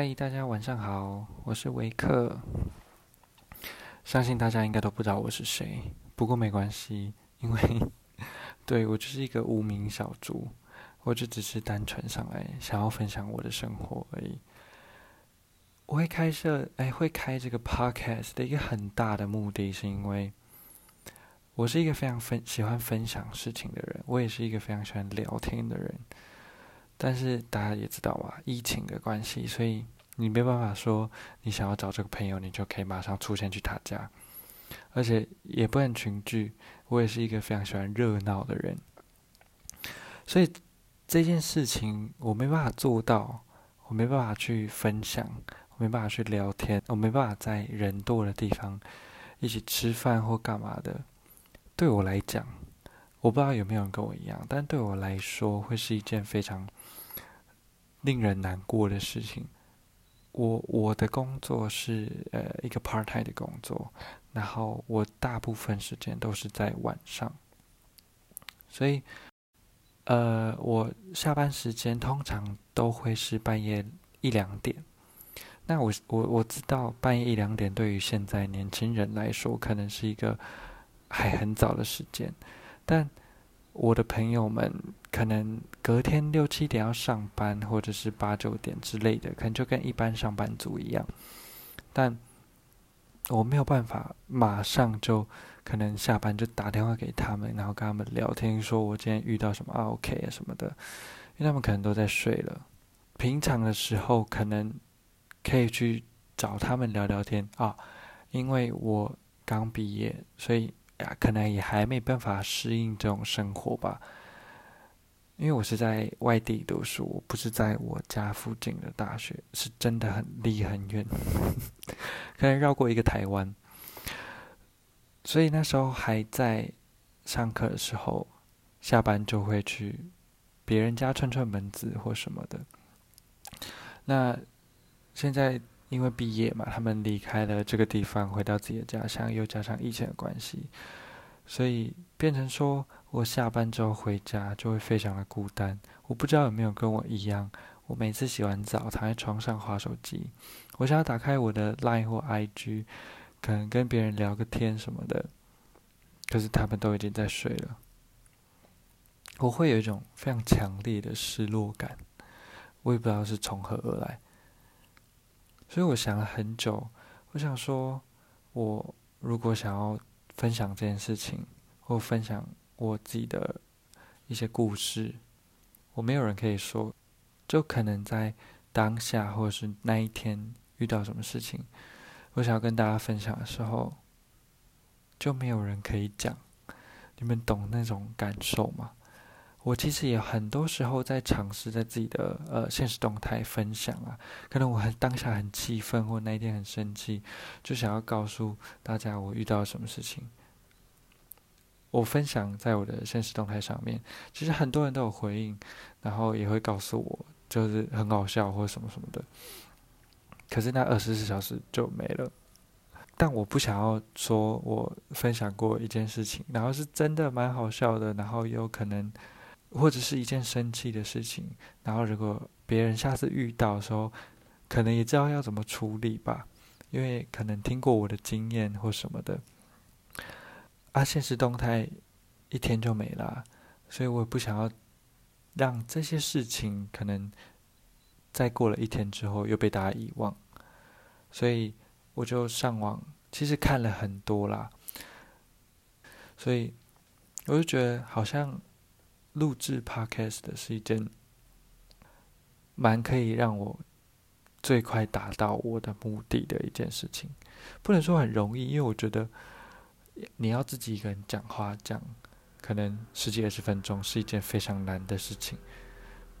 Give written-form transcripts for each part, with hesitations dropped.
嗨，大家晚上好，我是维克。相信大家应该都不知道我是谁，不过没关系，因为对我就是一个无名小卒，我就只是单纯上来想要分享我的生活而已。我会开这个 podcast 的一个很大的目的，是因为我是一个非常喜欢分享事情的人，我也是一个非常喜欢聊天的人。但是大家也知道嘛，疫情的关系，所以你没办法说你想要找这个朋友，你就可以马上出现去他家，而且也不能群聚。我也是一个非常喜欢热闹的人，所以这件事情我没办法做到，我没办法去分享，我没办法去聊天，我没办法在人多的地方一起吃饭或干嘛的。对我来讲，我不知道有没有人跟我一样，但对我来说会是一件非常令人难过的事情。我的工作是一个 part-time 的工作，然后我大部分时间都是在晚上，所以我下班时间通常都会是半夜一两点。那我知道半夜一两点对于现在年轻人来说可能是一个还很早的时间，但我的朋友们可能隔天六七点要上班，或者是八九点之类的，可能就跟一般上班族一样。但我没有办法马上就可能下班就打电话给他们，然后跟他们聊天，说我今天遇到什么OK 什么的，因为他们可能都在睡了。平常的时候可能可以去找他们聊聊天啊，因为我刚毕业，所以可能也还没办法适应这种生活吧，因为我是在外地读书，我不是在我家附近的大学，是真的很离很远可能绕过一个台湾。所以那时候还在上课的时候，下班就会去别人家串串门子或什么的。那现在因为毕业嘛，他们离开了这个地方，回到自己的家乡，又加上疫情的关系，所以变成说我下班之后回家就会非常的孤单。我不知道有没有跟我一样，我每次洗完澡躺在床上滑手机，我想要打开我的 LINE 或 IG 可能跟别人聊个天什么的，可是他们都已经在睡了。我会有一种非常强烈的失落感，我也不知道是从何而来。所以我想了很久，我想说我如果想要分享这件事情，或分享我自己的一些故事，我没有人可以说，就可能在当下或者是那一天遇到什么事情，我想要跟大家分享的时候就没有人可以讲。你们懂那种感受吗？我其实也很多时候在尝试在自己的现实动态分享啊，可能我当下很气愤，或那一天很生气，就想要告诉大家我遇到什么事情。我分享在我的现实动态上面，其实很多人都有回应，然后也会告诉我就是很好笑或什么什么的，可是那24小时就没了。但我不想要说我分享过一件事情，然后是真的蛮好笑的，然后有可能或者是一件生气的事情，然后如果别人下次遇到的时候可能也知道要怎么处理吧，因为可能听过我的经验或什么的啊。现实动态一天就没了，所以我也不想要让这些事情可能再过了一天之后又被大家遗忘。所以我就上网其实看了很多啦，所以我就觉得好像录制 podcast 的是一件蛮可以让我最快达到我的目的的一件事情。不能说很容易，因为我觉得你要自己一个人讲话讲可能10几20分钟是一件非常难的事情，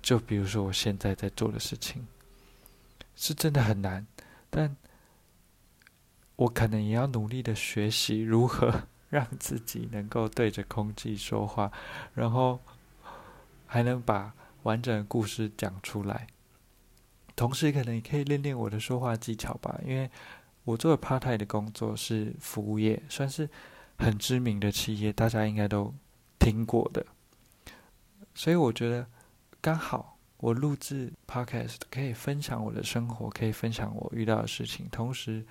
就比如说我现在在做的事情是真的很难，但我可能也要努力的学习如何让自己能够对着空气说话，然后还能把完整的故事讲出来。同时可能也可以练练我的说话技巧吧，因为我做的 part-time 的工作是服务业，算是很知名的企业，大家应该都听过的。所以我觉得刚好我录制 podcast 可以分享我的生活，可以分享我遇到的事情，同时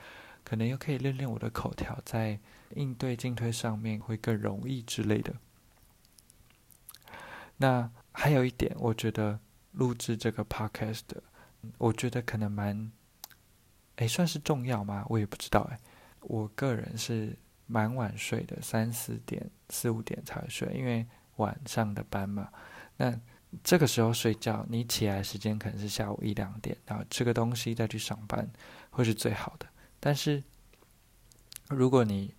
可能又可以练练我的口条，在应对进退上面会更容易之类的。那还有一点，我觉得录制这个 podcast 我觉得可能蛮算是重要吗？我也不知道。我个人是蛮晚睡的，4、5点才会睡，因为晚上的班嘛。那这个时候睡觉，你起来时间可能是下午1、2点，然后吃个东西再去上班会是最好的。但是如果你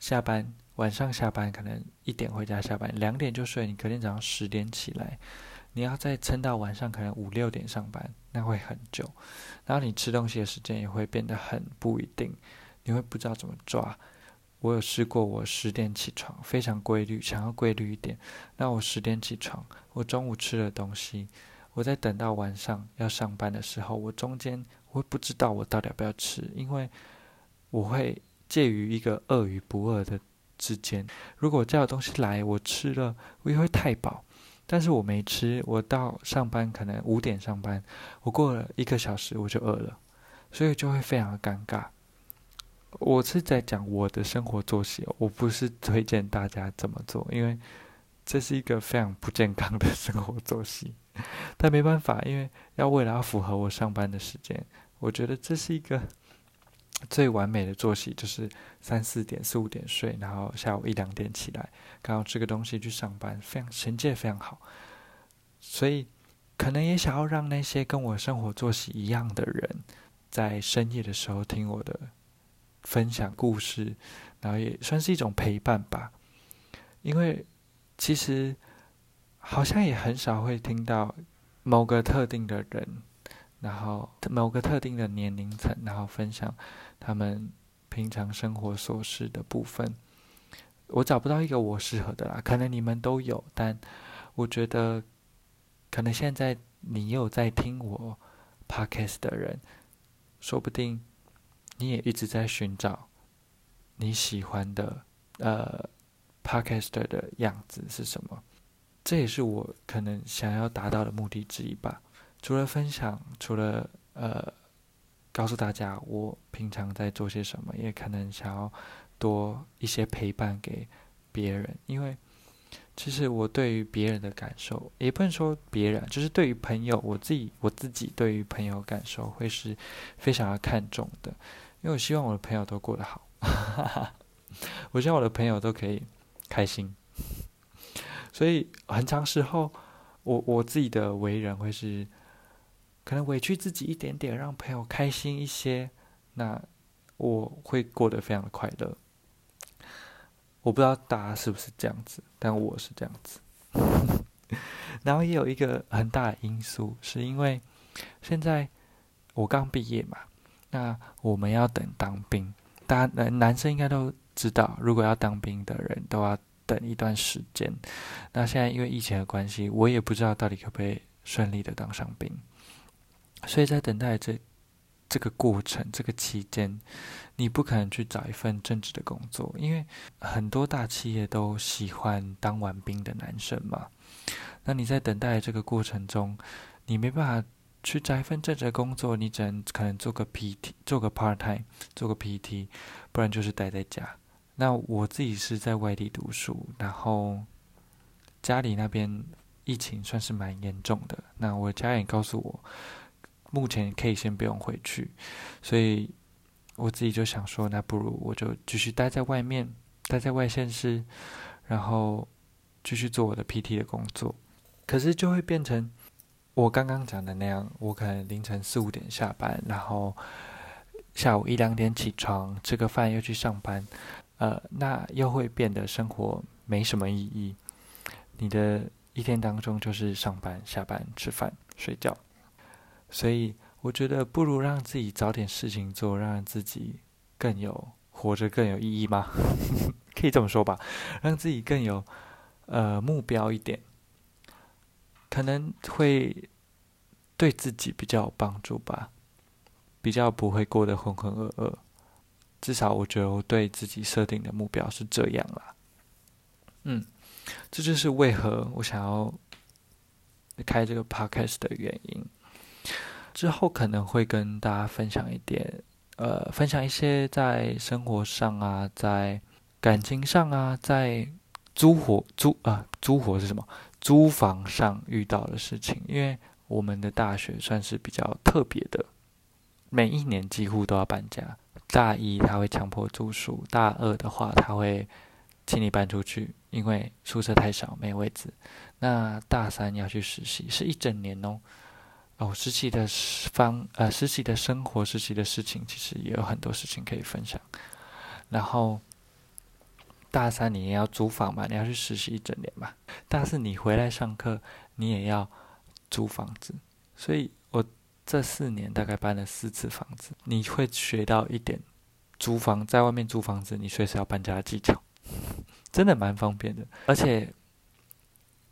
下班，晚上下班可能1点回家下班，2点就睡，你隔天早上10点起来，你要再撑到晚上可能5、6点上班，那会很久。然后你吃东西的时间也会变得很不一定，你会不知道怎么抓。我有试过，我10点起床，非常规律，想要规律一点。那我10点起床，我中午吃了东西，我在等到晚上要上班的时候，我中间我会不知道我到底要不要吃，因为我会介于一个饿与不饿的之间。如果叫东西来我吃了，我也会太饱，但是我没吃，我到上班可能5点上班，我过了1个小时我就饿了，所以就会非常的尴尬。我是在讲我的生活作息，我不是推荐大家怎么做，因为这是一个非常不健康的生活作息，但没办法，因为为了要符合我上班的时间，我觉得这是一个最完美的作息，就是3、4点、4、5点睡，然后下午1、2点起来，刚好吃个东西去上班，非常衔接非常好。所以可能也想要让那些跟我生活作息一样的人，在深夜的时候听我的分享故事，然后也算是一种陪伴吧。因为其实好像也很少会听到某个特定的人，然后某个特定的年龄层，然后分享他们平常生活琐事的部分。我找不到一个我适合的啦，可能你们都有，但我觉得可能现在你有在听我 podcast 的人，说不定你也一直在寻找你喜欢的podcaster 的样子是什么。这也是我可能想要达到的目的之一吧。除了分享，除了告诉大家我平常在做些什么，也可能想要多一些陪伴给别人。因为其实我对于别人的感受，也不能说别人，就是对于朋友，我自己对于朋友感受会是非常要看重的，因为我希望我的朋友都过得好我希望我的朋友都可以开心。所以很长时候我自己的为人会是可能委屈自己一点点，让朋友开心一些，那我会过得非常的快乐。我不知道大家是不是这样子，但我是这样子然后也有一个很大的因素，是因为现在我刚毕业嘛，那我们要等当兵。大家男生应该都知道，如果要当兵的人都要等一段时间。那现在因为疫情的关系，我也不知道到底可不可以顺利的当上兵，所以在等待这个过程，这个期间，你不可能去找一份正职的工作，因为很多大企业都喜欢当完兵的男生嘛。那你在等待这个过程中，你没办法去找一份正职的工作，你只能可能做个 PT， 做个 part time， 做个 PT， 不然就是待在家。那我自己是在外地读书，然后家里那边疫情算是蛮严重的，那我家人告诉我目前可以先不用回去，所以我自己就想说，那不如我就继续待在外面，待在外县市，然后继续做我的 PT 的工作。可是就会变成我刚刚讲的那样，我可能凌晨4、5点下班，然后下午1、2点起床，吃个饭又去上班，那又会变得生活没什么意义。你的一天当中就是上班、下班、吃饭、睡觉，所以我觉得不如让自己找点事情做，让自己更有活着更有意义吗可以这么说吧，让自己更有目标一点，可能会对自己比较有帮助吧，比较不会过得浑浑噩噩。至少我觉得我对自己设定的目标是这样啦。这就是为何我想要开这个 podcast 的原因。之后可能会跟大家分享一点，分享一些在生活上啊，在感情上啊，在租房上遇到的事情。因为我们的大学算是比较特别的，每一年几乎都要搬家。大一他会强迫住宿，大二的话他会请你搬出去，因为宿舍太少没位置。那大三要去实习，是一整年哦，实习的生活，实习的事情，其实也有很多事情可以分享。然后大三你也要租房嘛，你要去实习一整年嘛。但是你回来上课，你也要租房子。所以我这4年大概搬了4次房子，你会学到一点在外面租房子，你随时要搬家的技巧，真的蛮方便的。而且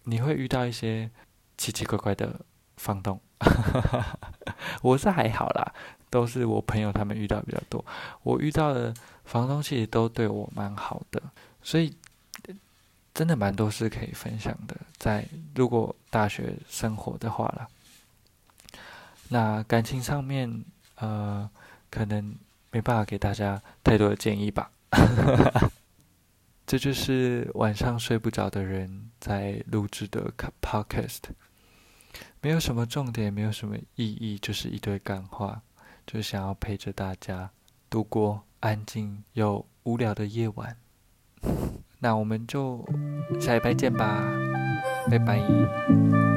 你会遇到一些奇奇怪怪的房东。我是还好啦，都是我朋友他们遇到比较多。我遇到的房东其实都对我蛮好的，所以真的蛮多事可以分享的。如果大学生活的话啦，那感情上面可能没办法给大家太多的建议吧。这就是晚上睡不着的人在录制的 podcast。没有什么重点，没有什么意义，就是一堆干话，就想要陪着大家度过安静又无聊的夜晚。那我们就下礼拜见吧，拜拜。